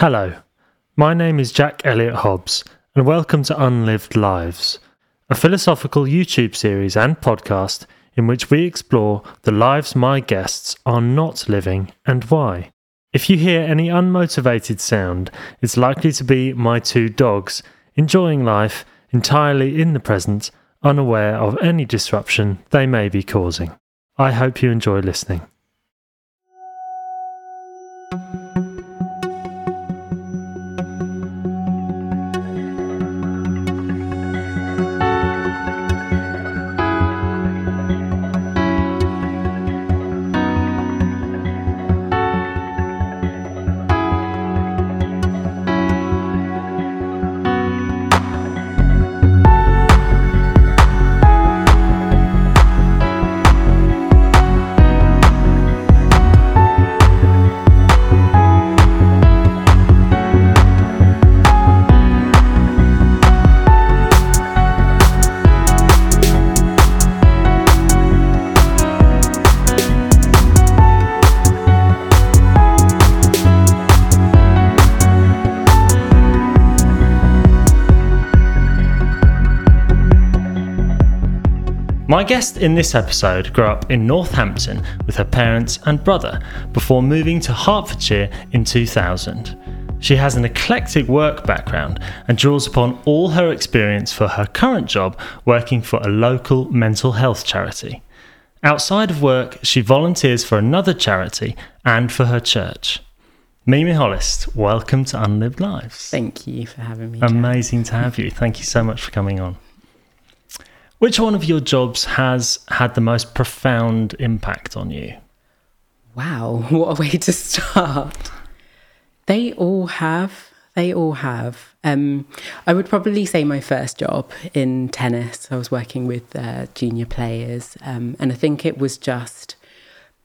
Hello, my name is Jack Elliot Hobbs, and welcome to Unlived Lives, a philosophical YouTube series and podcast in which we explore the lives my guests are not living and why. If you hear any unmotivated sound, it's likely to be my two dogs, enjoying life entirely in the present, unaware of any disruption they may be causing. I hope you enjoy listening. My guest in this episode grew up in Northampton with her parents and brother before moving to Hertfordshire in 2000. She has an eclectic work background and draws upon all her experience for her current job working for a local mental health charity. Outside of work, she volunteers for another charity and for her church. Mimi Hollist, welcome to Unlived Lives. Thank you for having me, Jack. Amazing to have you. Thank you so much for coming on. Which one of your jobs has had the most profound impact on you? Wow, what a way to start. They all have. I would probably say my first job in tennis. I was working with junior players, and I think it was just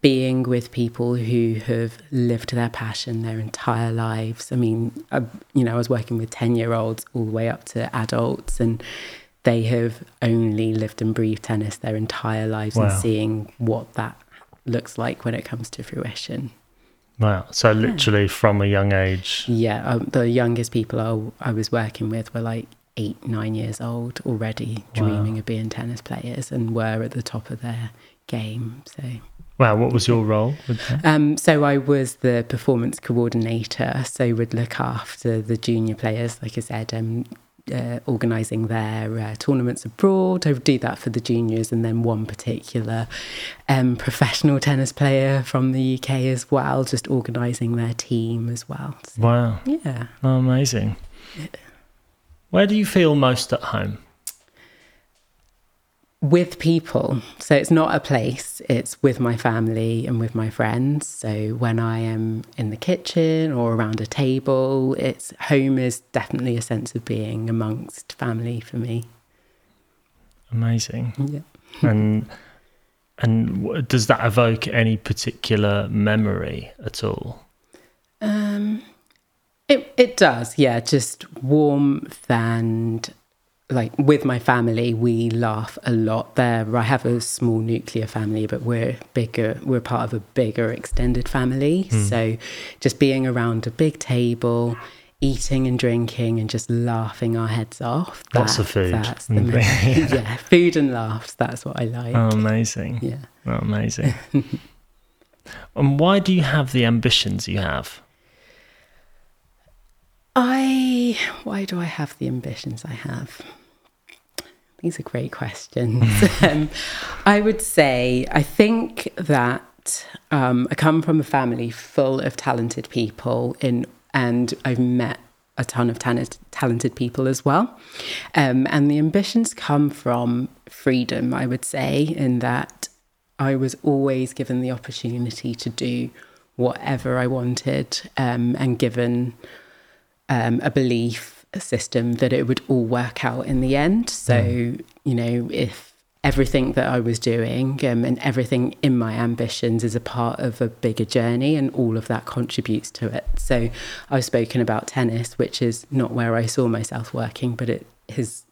being with people who have lived their passion their entire lives. I mean, I was working with 10-year-olds all the way up to adults, and they have only lived and breathed tennis their entire lives. Wow. And seeing what that looks like when it comes to fruition. Wow. So yeah. Literally from a young age. Yeah. The youngest people I was working with were like 8-9 years old already. Wow. Dreaming of being tennis players and were at the top of their game. So. Wow. What was your role with that? So I was the performance coordinator. So would look after the junior players, like I said, organising their tournaments abroad. I would do that for the juniors, and then one particular professional tennis player from the UK as well, just organising their team as well. So, wow. Yeah. Oh, amazing. Yeah. Where do you feel most at home? With people. So it's not a place, it's with my family and with my friends. So when I am in the kitchen or around a table, it's home is definitely a sense of being amongst family for me. Amazing. Yeah. And does that evoke any particular memory at all? It does, yeah. Just warmth and... Like with my family, we laugh a lot there. I have a small nuclear family, but we're part of a bigger extended family. Mm. So just being around a big table, eating and drinking and just laughing our heads off. Lots of food. That's the main, yeah, food and laughs. That's what I like. Oh, amazing. Yeah. Oh, amazing. And why do you have the ambitions you have? Why do I have the ambitions I have? These are great questions. I would say, I think that I come from a family full of talented people and I've met a ton of talented people as well. And the ambitions come from freedom, I would say, in that I was always given the opportunity to do whatever I wanted, and given... a belief system that it would all work out in the end. So, if everything that I was doing and everything in my ambitions is a part of a bigger journey, and all of that contributes to it. So I've spoken about tennis, which is not where I saw myself working, but it has,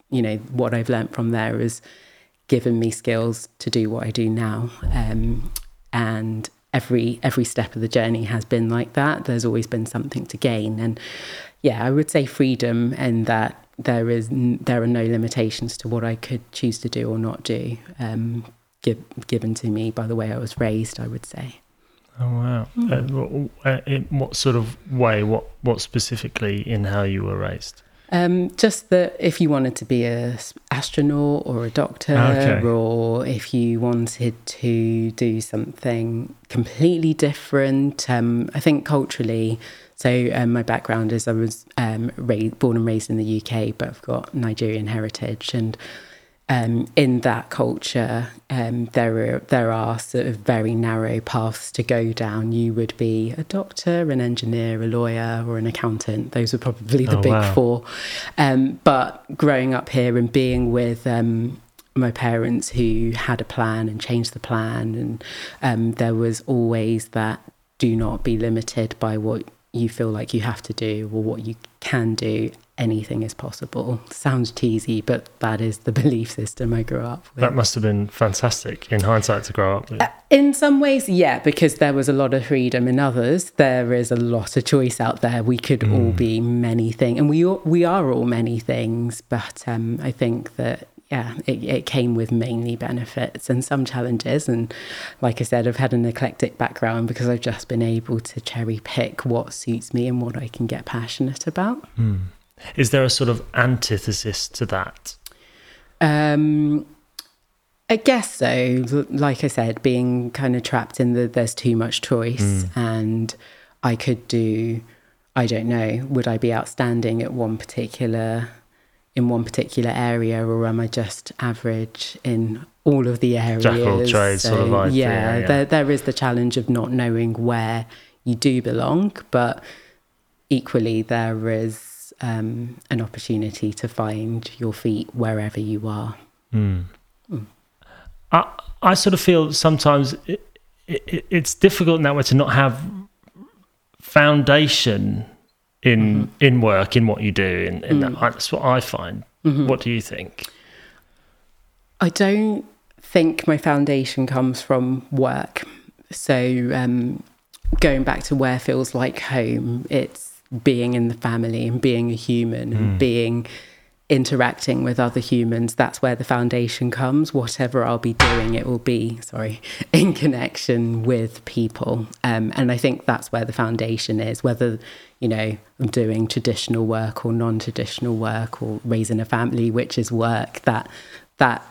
what I've learned from there has given me skills to do what I do now. And every step of the journey has been like that. There's always been something to gain. And yeah, I would say freedom, and that there are no limitations to what I could choose to do or not do, given to me by the way I was raised, I would say. Oh, wow. In what sort of way? What specifically in how you were raised? Just that if you wanted to be an astronaut or a doctor, okay, or if you wanted to do something completely different, I think culturally. So my background is I was born and raised in the UK, but I've got Nigerian heritage, and in that culture, there are sort of very narrow paths to go down. You would be a doctor, an engineer, a lawyer, or an accountant. Those are probably the big four. But growing up here and being with my parents who had a plan and changed the plan, and there was always that do not be limited by what you feel like you have to do or what you can do. Anything is possible. Sounds cheesy, but that is the belief system I grew up with. That must have been fantastic in hindsight to grow up with. In some ways, yeah, because there was a lot of freedom. In others, there is a lot of choice out there. We could all be many things, and we are all many things, but I think that, yeah, it came with mainly benefits and some challenges. And like I said, I've had an eclectic background because I've just been able to cherry pick what suits me and what I can get passionate about. Mm. Is there a sort of antithesis to that? I guess so. Like I said, being kind of trapped in the there's too much choice, and I could do, I don't know, would I be outstanding at in one particular area, or am I just average in all of the areas? Jack of all trades, so, sort of like. Yeah. There is the challenge of not knowing where you do belong, but equally there is an opportunity to find your feet wherever you are. I sort of feel sometimes it's difficult now to not have foundation in work, in what you do, in that. That's what I find. What do you think? I don't think my foundation comes from work. So going back to where feels like home, it's being in the family and being a human and interacting with other humans. That's where the foundation comes. Whatever I'll be doing, it will be in connection with people, and I think that's where the foundation is, whether I'm doing traditional work or non-traditional work or raising a family, which is work. That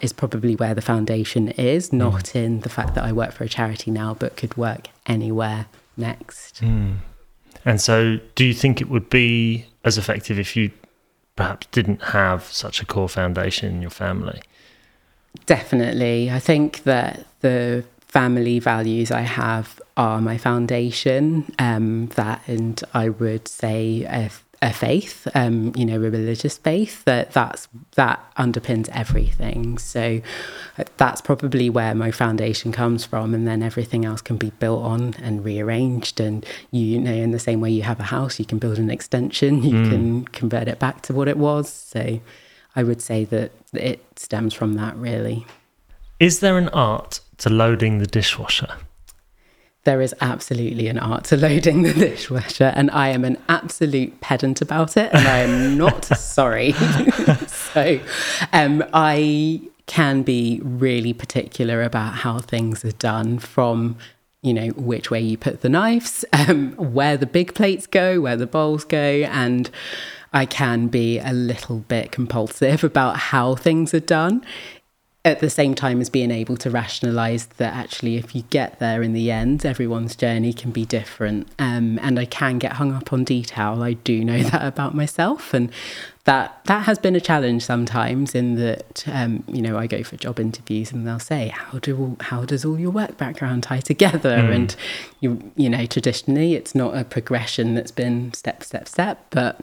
is probably where the foundation is, not in the fact that I work for a charity now but could work anywhere next. And so do you think it would be as effective if you perhaps didn't have such a core foundation in your family? Definitely. I think that the family values I have are my foundation, that, and I would say a faith, a religious faith, that underpins everything. So that's probably where my foundation comes from, and then everything else can be built on and rearranged. And in the same way you have a house, you can build an extension, you can convert it back to what it was. So I would say that it stems from that, really. Is there an art to loading the dishwasher? There is absolutely an art to loading the dishwasher, and I am an absolute pedant about it, and I am not sorry. So I can be really particular about how things are done, from which way you put the knives, where the big plates go, where the bowls go, and I can be a little bit compulsive about how things are done, at the same time as being able to rationalise that actually if you get there in the end, everyone's journey can be different. And I can get hung up on detail. I do know that about myself. And that has been a challenge sometimes, in that, I go for job interviews and they'll say, how does all your work background tie together? And, traditionally it's not a progression that's been step, but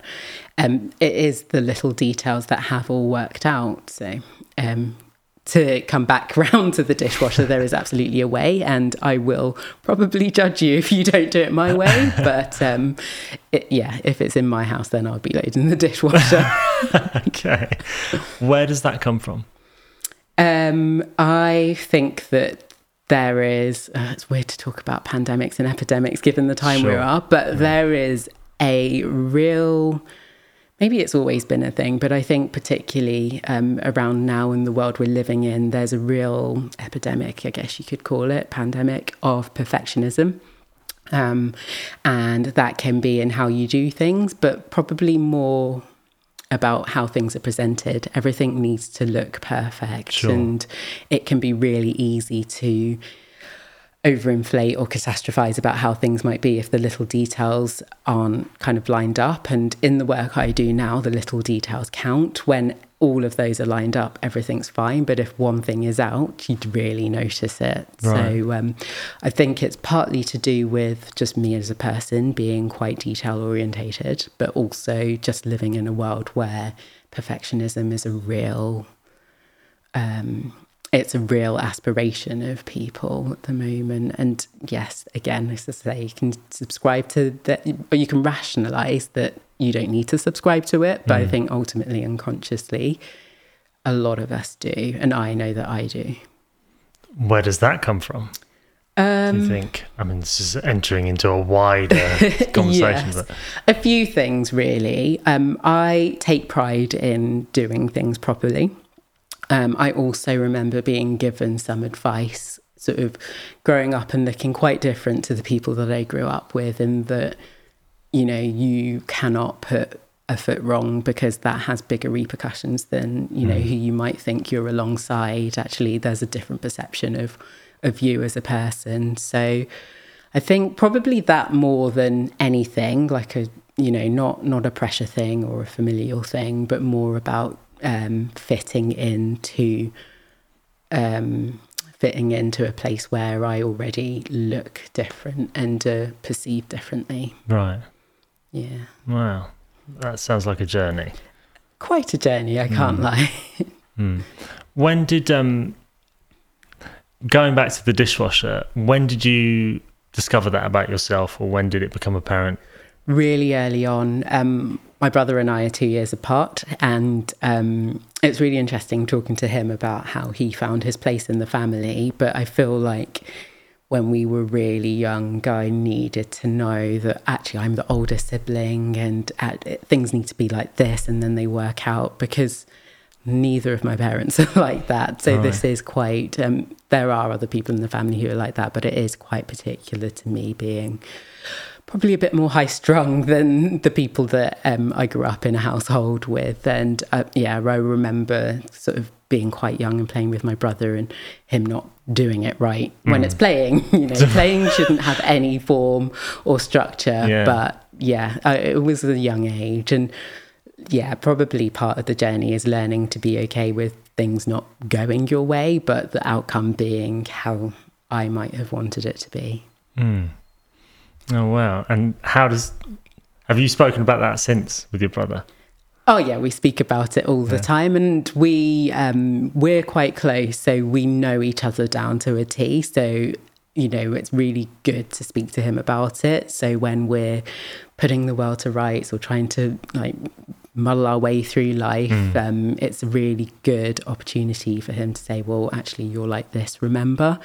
it is the little details that have all worked out. So, to come back round to the dishwasher, there is absolutely a way, and I will probably judge you if you don't do it my way, but if it's in my house, then I'll be loading the dishwasher. Okay. Where does that come from? I think that there is, it's weird to talk about pandemics and epidemics given the time we are, but there is a real, maybe it's always been a thing, but I think particularly around now in the world we're living in, there's a real epidemic, I guess you could call it, pandemic of perfectionism. And that can be in how you do things, but probably more about how things are presented. Everything needs to look perfect. And it can be really easy to overinflate or catastrophize about how things might be if the little details aren't kind of lined up. And in the work I do now, the little details count. When all of those are lined up, everything's fine. But if one thing is out, you'd really notice it. Right. So I think it's partly to do with just me as a person being quite detail orientated, but also just living in a world where perfectionism is a real it's a real aspiration of people at the moment. And yes, again, as I say, you can subscribe to that, or you can rationalise that you don't need to subscribe to it. But I think ultimately, unconsciously, a lot of us do. And I know that I do. Where does that come from? Do you think? I mean, this is entering into a wider conversation. Yes. But a few things, really. I take pride in doing things properly. I also remember being given some advice, sort of growing up and looking quite different to the people that I grew up with, in that, you know, you cannot put a foot wrong because that has bigger repercussions than, you know, who you might think you're alongside. Actually, there's a different perception of you as a person. So I think probably that more than anything, like a, you know, not a pressure thing or a familial thing, but more about fitting into a place where I already look different and perceive differently. Right. Yeah. Wow. That sounds like a journey. Quite a journey, I can't lie. When did, going back to the dishwasher, when did you discover that about yourself, or when did it become apparent? Really early on. My brother and I are 2 years apart, and it's really interesting talking to him about how he found his place in the family. But I feel like when we were really young, I needed to know that actually I'm the older sibling and things need to be like this, and then they work out, because neither of my parents are like that. So this is quite, there are other people in the family who are like that, but it is quite particular to me, being probably a bit more high-strung than the people that I grew up in a household with. And I remember sort of being quite young and playing with my brother and him not doing it right when it's playing. You know, playing shouldn't have any form or structure. Yeah. But yeah, it was a young age. And yeah, probably part of the journey is learning to be okay with things not going your way, but the outcome being how I might have wanted it to be. Mm. Oh, wow. And have you spoken about that since with your brother? Oh, yeah, we speak about it all the time, and we're quite close, so we know each other down to a T. So, you know, it's really good to speak to him about it. So when we're putting the world to rights or trying to, like, muddle our way through life, it's a really good opportunity for him to say, well, actually, you're like this, remember?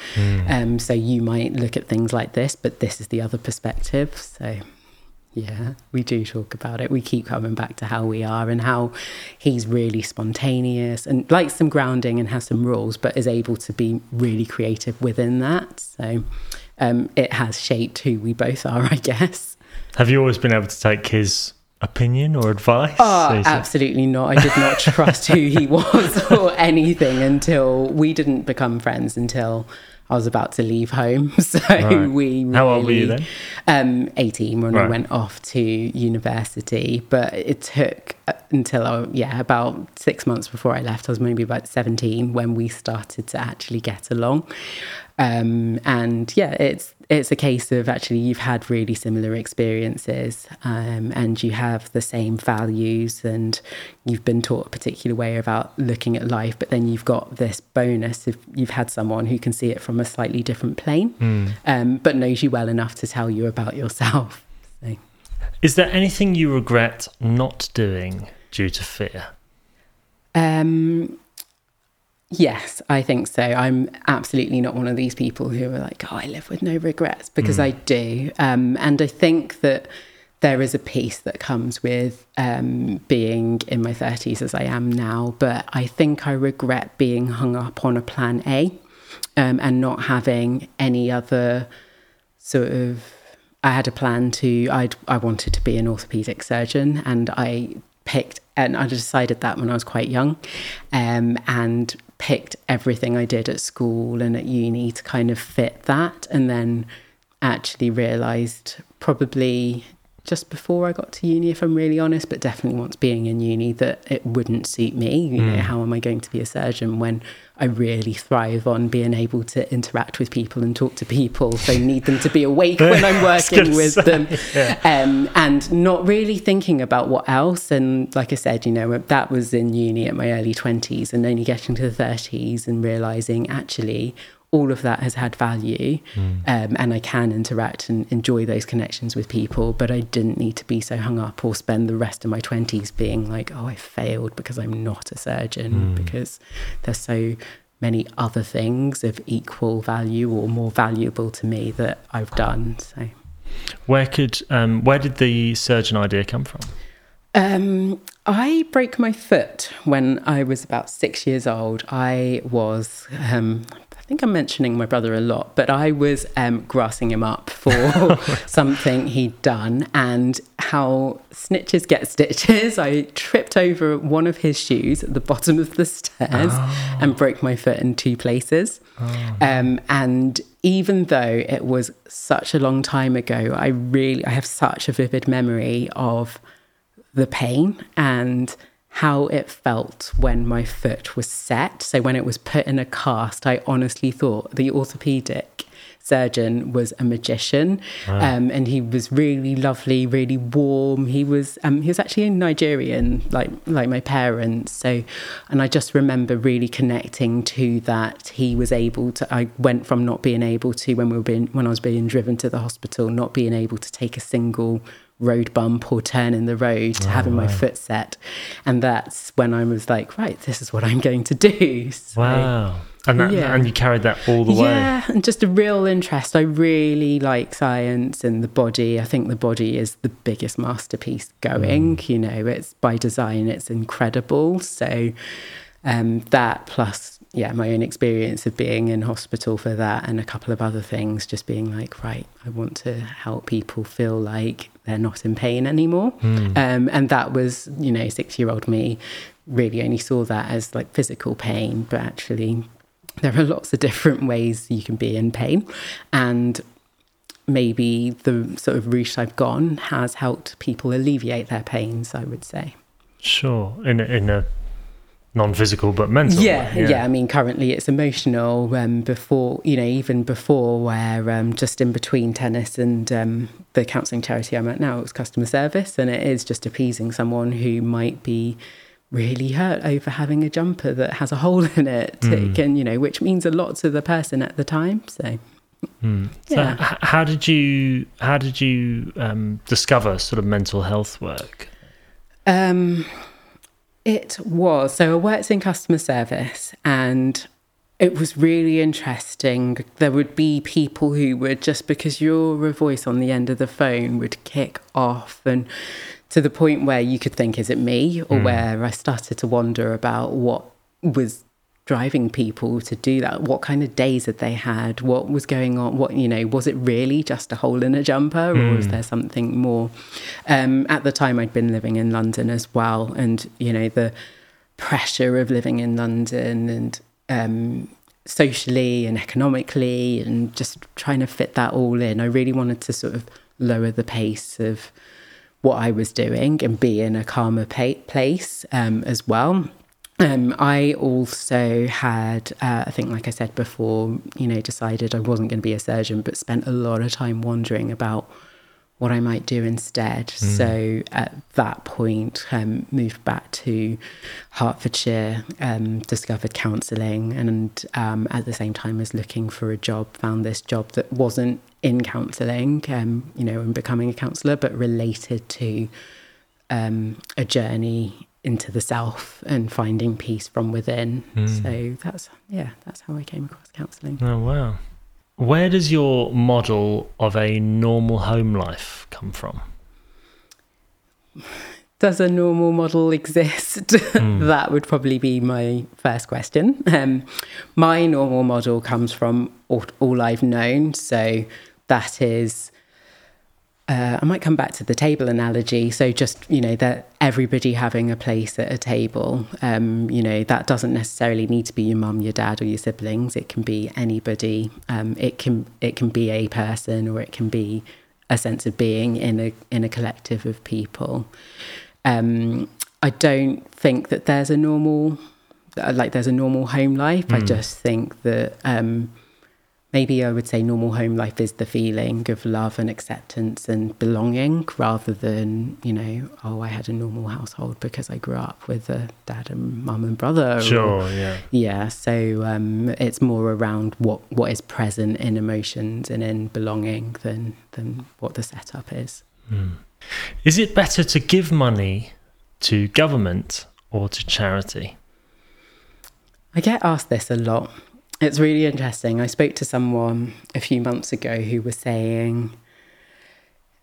So you might look at things like this, but this is the other perspective. So yeah, we do talk about it. We keep coming back to how we are and how he's really spontaneous and likes some grounding and has some rules, but is able to be really creative within that. So it has shaped who we both are, I guess. Have you always been able to take his opinion or advice? Oh, absolutely not. I did not trust who he was or anything until we didn't become friends until I was about to leave home. So how old were you then? 18 when I went off to university, but it took until about 6 months before I left. I was maybe about 17 when we started to actually get along. And yeah, it's a case of actually you've had really similar experiences, and you have the same values, and you've been taught a particular way about looking at life, but then you've got this bonus if you've had someone who can see it from a slightly different plane, but knows you well enough to tell you about yourself. So. Is there anything you regret not doing due to fear? Yes, I think so. I'm absolutely not one of these people who are like, oh, I live with no regrets, because I do. And I think that there is a peace that comes with being in my 30s as I am now. But I think I regret being hung up on a plan A and not having any other sort of... I had a plan to... I wanted to be an orthopaedic surgeon, and I picked... And I decided that when I was quite young, and picked everything I did at school and at uni to kind of fit that. And then actually realised probably just before I got to uni, if I'm really honest, but definitely once being in uni, that it wouldn't suit me. You know, how am I going to be a surgeon when I really thrive on being able to interact with people and talk to people? So I need them to be awake when I'm working with them. Yeah. And not really thinking about what else. And like I said, you know, that was in uni at my early 20s, and only getting to the 30s and realising actually... all of that has had value, and I can interact and enjoy those connections with people, but I didn't need to be so hung up or spend the rest of my 20s being like, oh, I failed because I'm not a surgeon, because there's so many other things of equal value or more valuable to me that I've done. So where did the surgeon idea come from? I broke my foot when I was about 6 years old. I was... I think I'm mentioning my brother a lot, but I was grassing him up for something he'd done, and how snitches get stitches. I tripped over one of his shoes at the bottom of the stairs and broke my foot in two places. And even though it was such a long time ago, I have such a vivid memory of the pain and how it felt when my foot was set. So when it was put in a cast, I honestly thought the orthopaedic surgeon was a magician. And he was really lovely, really warm. He was actually a Nigerian, like my parents. So, and I just remember really connecting to that. He was able to, I went from not being able to, when I was being driven to the hospital, not being able to take a single road bump or turn in the road, to having my foot set. And that's when I was like, right, this is what I'm going to do. So, wow. And you carried that all the way. Yeah, and just a real interest. I really like science and the body. I think the body is the biggest masterpiece going. You know, it's by design, it's incredible. So that plus, yeah, my own experience of being in hospital for that and a couple of other things, just being like, right, I want to help people feel like they're not in pain anymore. And that was, you know, 6-year-old me really only saw that as like physical pain, but actually there are lots of different ways you can be in pain. And maybe the sort of route I've gone has helped people alleviate their pains, I would say. Sure, in a non-physical but mental. Yeah. I mean, currently it's emotional. Before where just in between tennis and the counselling charity I'm at now, it was customer service, and it is just appeasing someone who might be really hurt over having a jumper that has a hole in it, and you know, which means a lot to the person at the time. So. Yeah. So how did you discover sort of mental health work? It was. So I worked in customer service, and it was really interesting. There would be people who would, just because you're a voice on the end of the phone, would kick off, and to the point where you could think, is it me? Or where I started to wonder about what was driving people to do that. What kind of days had they had? What was going on? What, you know, was it really just a hole in a jumper, or was there something more? At the time, I'd been living in London as well, and you know, the pressure of living in London, and socially and economically, and just trying to fit that all in. I really wanted to sort of lower the pace of what I was doing and be in a calmer place as well. I also had, I think, like I said before, you know, decided I wasn't going to be a surgeon, but spent a lot of time wondering about what I might do instead. So at that point, moved back to Hertfordshire, discovered counselling, and at the same time as looking for a job, found this job that wasn't in counselling, you know, and becoming a counsellor, but related to a journey into the self and finding peace from within. So that's how I came across counselling. Oh, wow. Where does your model of a normal home life come from? Does a normal model exist? That would probably be my first question. My normal model comes from all I've known. So that is, I might come back to the table analogy. So just, that everybody having a place at a table, that doesn't necessarily need to be your mum, your dad or your siblings. It can be anybody. It can be a person, or it can be a sense of being in a collective of people. I don't think that there's a normal home life. I just think that maybe I would say normal home life is the feeling of love and acceptance and belonging, rather than I had a normal household because I grew up with a dad and mum and brother. So it's more around what is present in emotions and in belonging than what the setup is. Is it better to give money to government or to charity? I get asked this a lot. It's really interesting. I spoke to someone a few months ago who was saying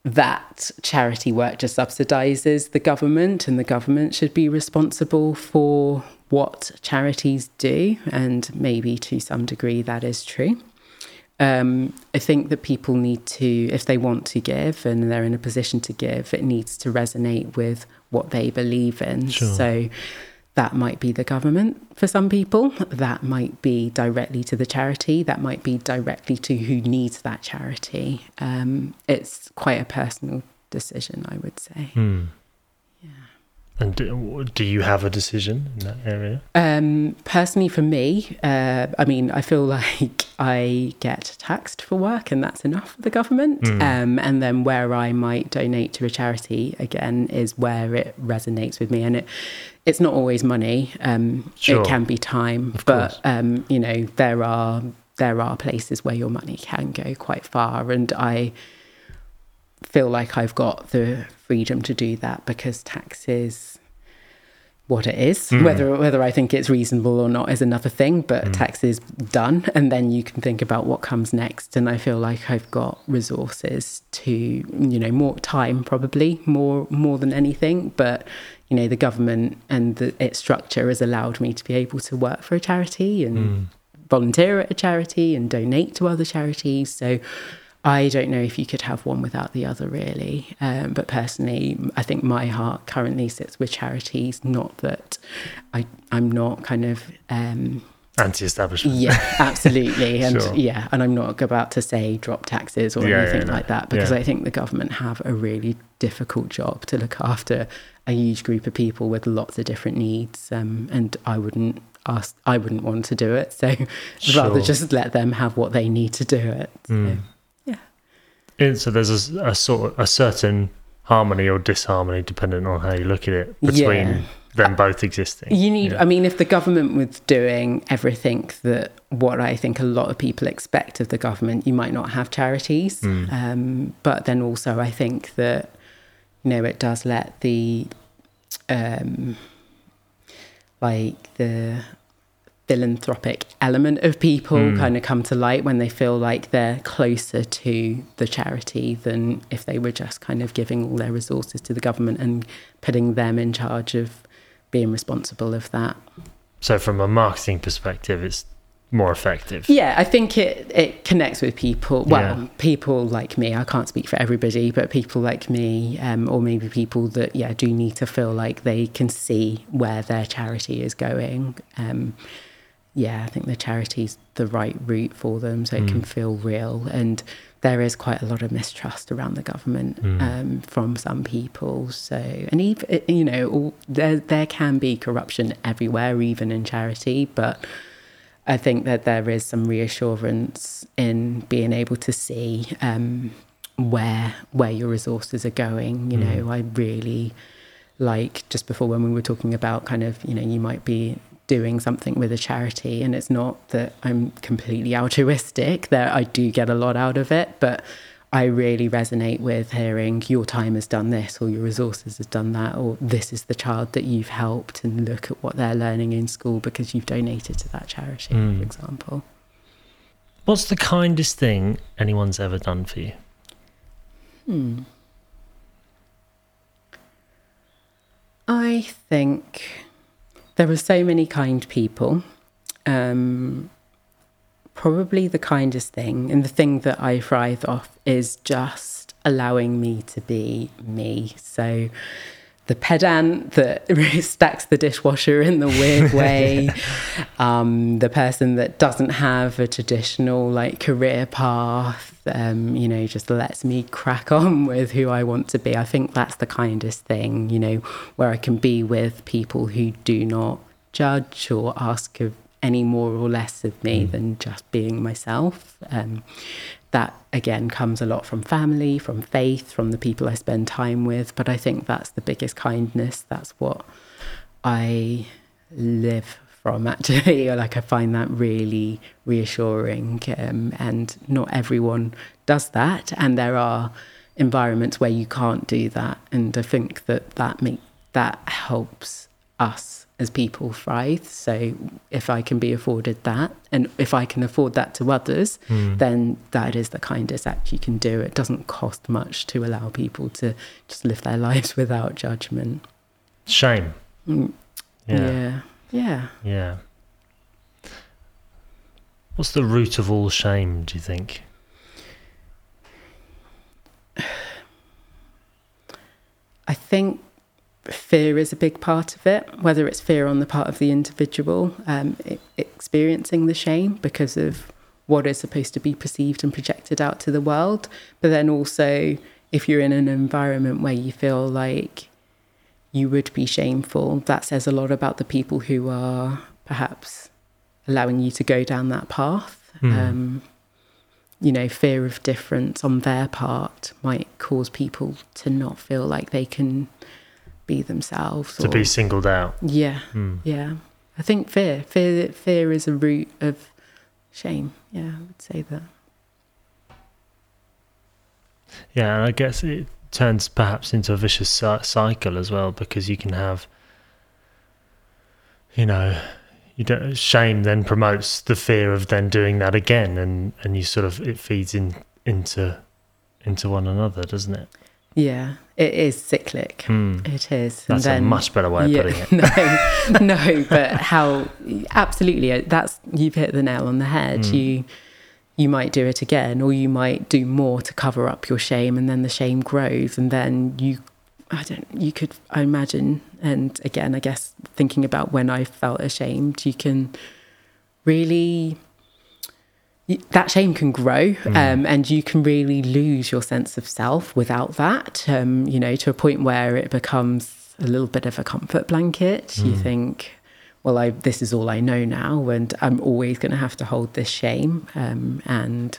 that charity work just subsidises the government, and the government should be responsible for what charities do. And maybe to some degree that is true. I think that people need to, if they want to give and they're in a position to give, it needs to resonate with what they believe in. Sure. So that might be the government for some people. That might be directly to the charity. That might be directly to who needs that charity. It's quite a personal decision, I would say. Yeah. And do you have a decision in that area? Personally, for me, I feel like I get taxed for work, and that's enough for the government. And then where I might donate to a charity, again, is where it resonates with me. And it's not always money. It can be time. There are places where your money can go quite far. And I feel like I've got the freedom to do that because tax is what it is. Whether I think it's reasonable or not is another thing, but tax is done, and then you can think about what comes next. And I feel like I've got resources to, more time, probably more than anything, but the government and its structure has allowed me to be able to work for a charity and volunteer at a charity and donate to other charities. So I don't know if you could have one without the other, really. But personally, I think my heart currently sits with charities. Not that I'm not kind of anti-establishment. Yeah, absolutely. And and I'm not about to say drop taxes or anything like that, because I think the government have a really difficult job to look after a huge group of people with lots of different needs. And I wouldn't want to do it. So rather just let them have what they need to do it. So. So there's a certain harmony or disharmony, depending on how you look at it, between them both existing. If the government was doing everything that what I think a lot of people expect of the government, you might not have charities. But then also I think that, it does let the, the philanthropic element of people kind of come to light when they feel like they're closer to the charity than if they were just kind of giving all their resources to the government and putting them in charge of being responsible of that. So from a marketing perspective, it's more effective. Yeah, I think it connects with people. People like me, I can't speak for everybody, but people like me, or maybe people that do need to feel like they can see where their charity is going. I think the charity's the right route for them, so it can feel real. And there is quite a lot of mistrust around the government from some people. So, and even, there can be corruption everywhere, even in charity. But I think that there is some reassurance in being able to see where your resources are going. I really like, just before when we were talking about kind of, you might be doing something with a charity, and it's not that I'm completely altruistic, that I do get a lot out of it, but I really resonate with hearing your time has done this, or your resources has done that, or this is the child that you've helped, and look at what they're learning in school because you've donated to that charity, for example. What's the kindest thing anyone's ever done for you? I think there were so many kind people. Probably the kindest thing, and the thing that I thrive off, is just allowing me to be me. So the pedant that stacks the dishwasher in the weird way, the person that doesn't have a traditional career path, just lets me crack on with who I want to be. I think that's the kindest thing, where I can be with people who do not judge or ask of any more or less of me than just being myself. That, again, comes a lot from family, from faith, from the people I spend time with. But I think that's the biggest kindness. That's what I live from, actually. I find that really reassuring. And not everyone does that. And there are environments where you can't do that. And I think that helps us as people thrive. So if I can be afforded that, and if I can afford that to others, then that is the kindest act you can do. It doesn't cost much to allow people to just live their lives without judgment. Shame. Yeah. What's the root of all shame, do you think? I think fear is a big part of it, whether it's fear on the part of the individual experiencing the shame because of what is supposed to be perceived and projected out to the world. But then also, if you're in an environment where you feel like you would be shameful, that says a lot about the people who are perhaps allowing you to go down that path. Fear of difference on their part might cause people to not feel like they can be themselves, to be singled out. I think fear is a root of shame. I would say that. And I guess it turns perhaps into a vicious cycle as well, because you can have shame then promotes the fear of then doing that again, and you sort of, it feeds into one another, doesn't it? Yeah, it is cyclic. It is. And that's a much better way of putting it. No, but absolutely, you've hit the nail on the head. You might do it again, or you might do more to cover up your shame, and then the shame grows, and then I imagine, and again, I guess thinking about when I felt ashamed, you can really... that shame can grow, and you can really lose your sense of self without that, to a point where it becomes a little bit of a comfort blanket. You think, well, this is all I know now, and I'm always going to have to hold this shame. And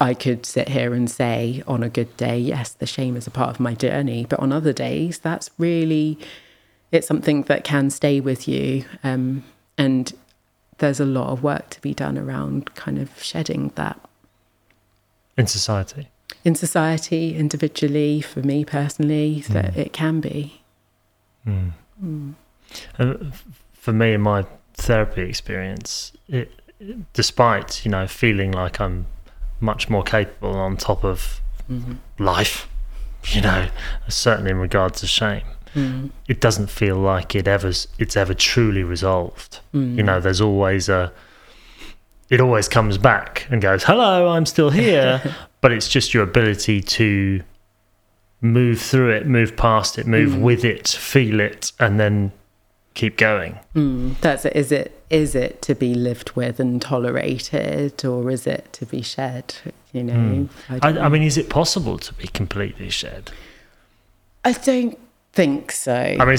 I could sit here and say on a good day, yes, the shame is a part of my journey. But on other days, that's really, it's something that can stay with you. And there's a lot of work to be done around kind of shedding that. In society, individually, for me personally, that it can be. For me, in my therapy experience, it, despite, feeling like I'm much more capable and on top of life, certainly in regards to shame, it doesn't feel like it's ever truly resolved. There's always it always comes back and goes, hello, I'm still here. But it's just your ability to move through it, move past it, move with it, feel it, and then keep going. That's it. Is it to be lived with and tolerated, or is it to be shed? I mean, is it possible to be completely shed? I don't think so. I mean,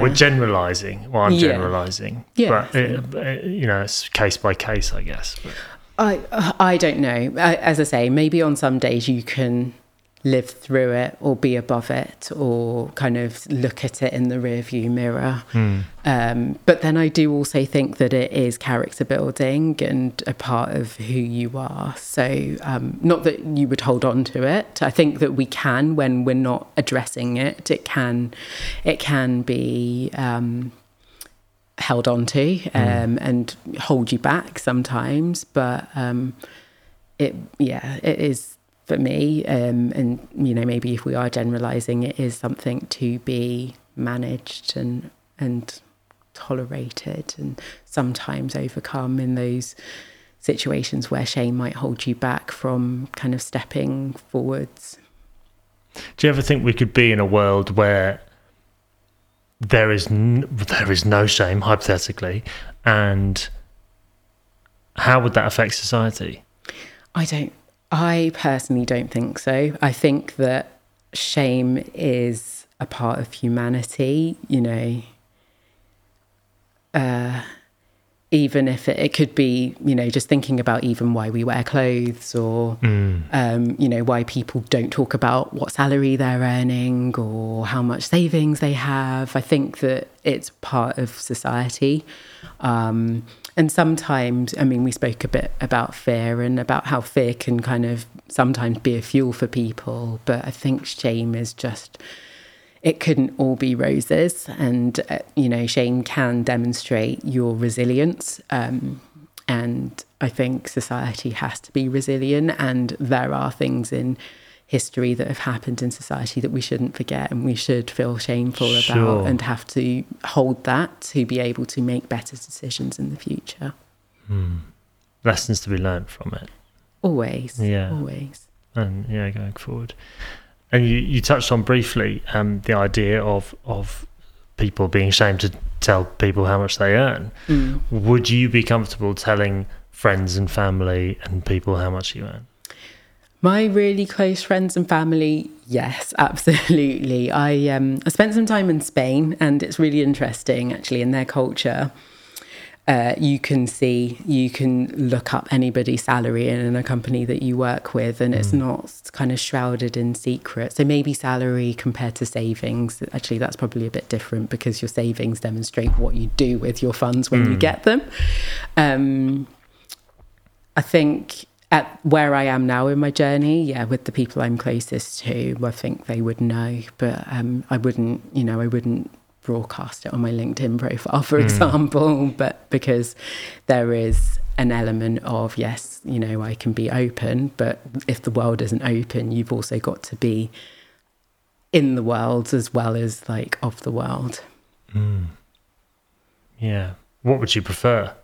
we're generalising. Well, I'm generalising. Yeah. But, it's case by case, I guess. But I don't know. As I say, maybe on some days you can live through it or be above it or kind of look at it in the rearview mirror. But then I do also think that it is character building and a part of who you are. So not that you would hold on to it. I think that we can, when we're not addressing it, it can be held on to and hold you back sometimes. But it is, for me, and, you know, maybe if we are generalising, it is something to be managed and tolerated and sometimes overcome in those situations where shame might hold you back from kind of stepping forwards. Do you ever think we could be in a world where there is no shame, hypothetically, and how would that affect society? I personally don't think so. I think that shame is a part of humanity, you know, even if it could be, you know, just thinking about even why we wear clothes or, you know, why people don't talk about what salary they're earning or how much savings they have. I think that it's part of society. And sometimes, I mean, we spoke a bit about fear and about how fear can kind of sometimes be a fuel for people. But I think shame is just, it couldn't all be roses. And, you know, shame can demonstrate your resilience. And I think society has to be resilient. And there are things in history that have happened in society that we shouldn't forget and we should feel shameful about and have to hold that to be able to make better decisions in the future. Lessons to be learned from it. Always. And yeah, going forward. And you touched on briefly the idea of people being ashamed to tell people how much they earn. Would you be comfortable telling friends and family and people how much you earn? My really close friends and family, yes, absolutely. I spent some time in Spain, and it's really interesting, actually, in their culture. You can look up anybody's salary in a company that you work with, and it's not kind of shrouded in secret. So maybe salary compared to savings, actually, that's probably a bit different because your savings demonstrate what you do with your funds when you get them. I think at where I am now in my journey, with the people I'm closest to, I think they would know, but I wouldn't broadcast it on my LinkedIn profile, for example, but because there is an element of, yes, you know, I can be open, but if the world isn't open, you've also got to be in the world as well as like of the world. Yeah. What would you prefer?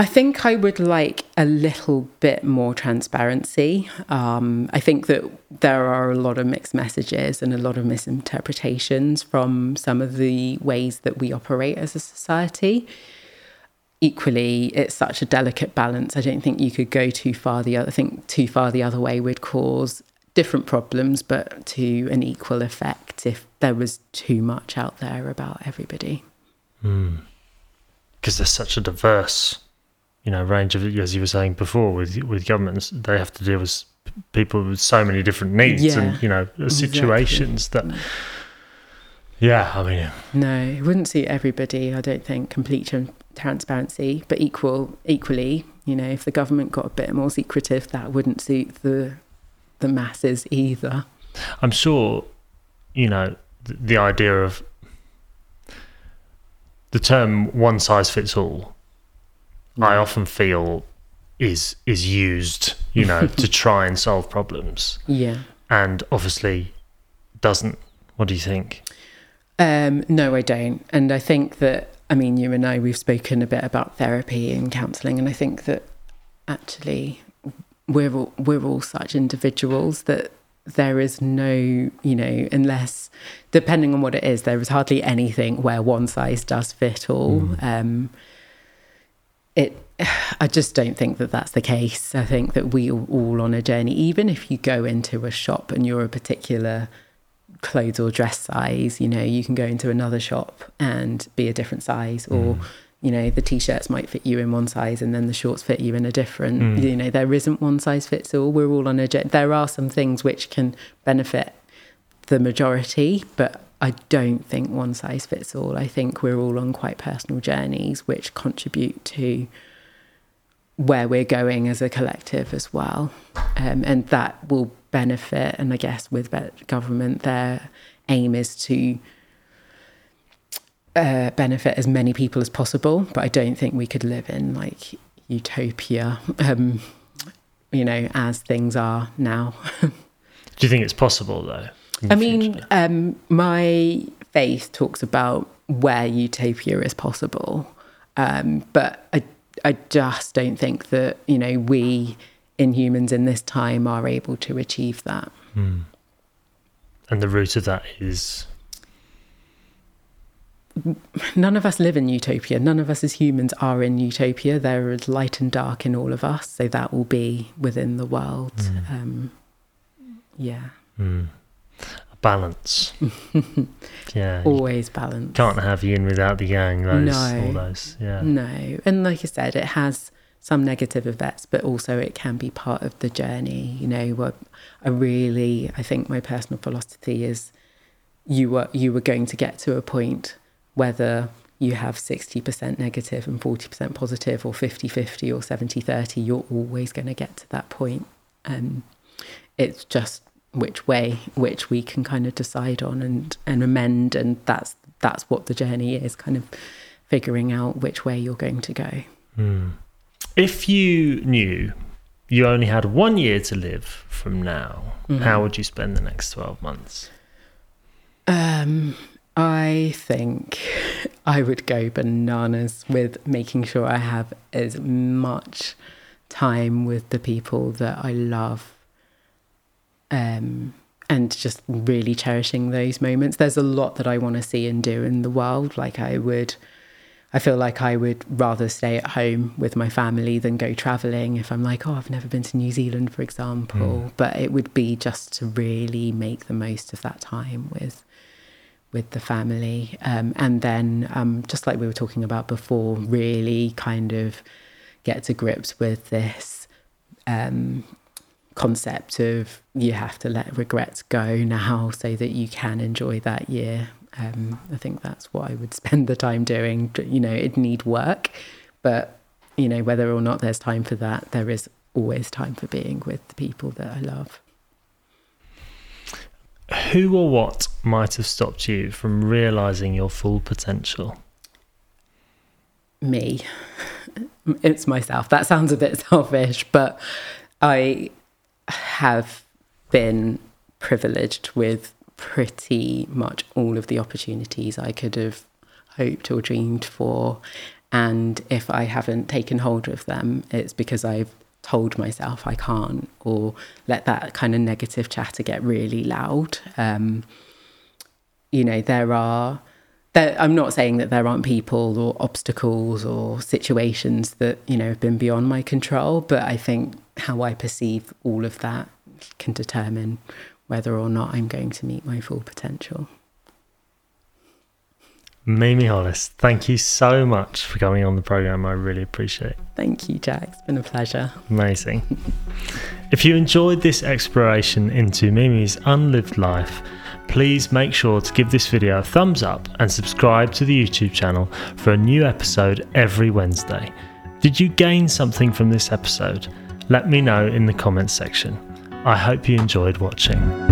I think I would like a little bit more transparency. I think that there are a lot of mixed messages and a lot of misinterpretations from some of the ways that we operate as a society. Equally, it's such a delicate balance. I don't think you could go too far. I think too far the other way would cause different problems, but to an equal effect if there was too much out there about everybody. Because there's such a diverse, you know, range of, as you were saying before, with governments, they have to deal with people with so many different needs and, you know, situations that, No, it wouldn't suit everybody, I don't think, complete transparency, but equally, you know, if the government got a bit more secretive, that wouldn't suit the masses either. I'm sure, you know, the idea of the term one size fits all, I often feel is used, you know, to try and solve problems. Yeah. And obviously doesn't. What do you think? No, I don't. And I think that, I mean, you and I, we've spoken a bit about therapy and counselling, and I think that actually we're all such individuals that there is no, you know, unless, depending on what it is, there is hardly anything where one size does fit all. I just don't think that that's the case. I think that we are all on a journey. Even if you go into a shop and you're a particular clothes or dress size, you know, you can go into another shop and be a different size, or you know, the t-shirts might fit you in one size and then the shorts fit you in a different, you know, there isn't one size fits all. We're all on a jet. There are some things which can benefit the majority, but I don't think one size fits all. I think we're all on quite personal journeys which contribute to where we're going as a collective as well. And that will benefit. And I guess with government, their aim is to benefit as many people as possible. But I don't think we could live in like utopia, you know, as things are now. Do you think it's possible though? I mean, my faith talks about where utopia is possible, but I just don't think that, you know, we in humans in this time are able to achieve that. And the root of that is? None of us live in utopia. None of us as humans are in utopia. There is light and dark in all of us, so that will be within the world. Balance. Yeah. Always balance. Can't have yin without the yang, those, no, all those. Yeah. No. And like I said, it has some negative effects, but also it can be part of the journey. You know, what I think my personal philosophy is you were going to get to a point, whether you have 60% negative and 40% positive or 50-50 or 70-30, you're always going to get to that point. It's just which we can kind of decide on and amend, and that's what the journey is, kind of figuring out which way you're going to go. If you knew you only had 1 year to live from now, how would you spend the next 12 months? I think I would go bananas with making sure I have as much time with the people that I love, and just really cherishing those moments. There's a lot that I want to see and do in the world. Like I feel like I would rather stay at home with my family than go travelling if I'm like, oh, I've never been to New Zealand, for example. But it would be just to really make the most of that time with the family. And then just like we were talking about before, really kind of get to grips with this concept of you have to let regrets go now so that you can enjoy that year. I think that's what I would spend the time doing. You know, it'd need work, but you know, whether or not there's time for that, there is always time for being with the people that I love. Who or what might have stopped you from realizing your full potential? Me. It's myself. That sounds a bit selfish, but I have been privileged with pretty much all of the opportunities I could have hoped or dreamed for. And if I haven't taken hold of them, it's because I've told myself I can't, or let that kind of negative chatter get really loud. You know, I'm not saying that there aren't people or obstacles or situations that, you know, have been beyond my control, but I think how I perceive all of that can determine whether or not I'm going to meet my full potential. Mimi Hollist, thank you so much for coming on the programme. I really appreciate it. Thank you, Jack. It's been a pleasure. Amazing. If you enjoyed this exploration into Mimi's unlived life, please make sure to give this video a thumbs up and subscribe to the YouTube channel for a new episode every Wednesday. Did you gain something from this episode? Let me know in the comments section. I hope you enjoyed watching.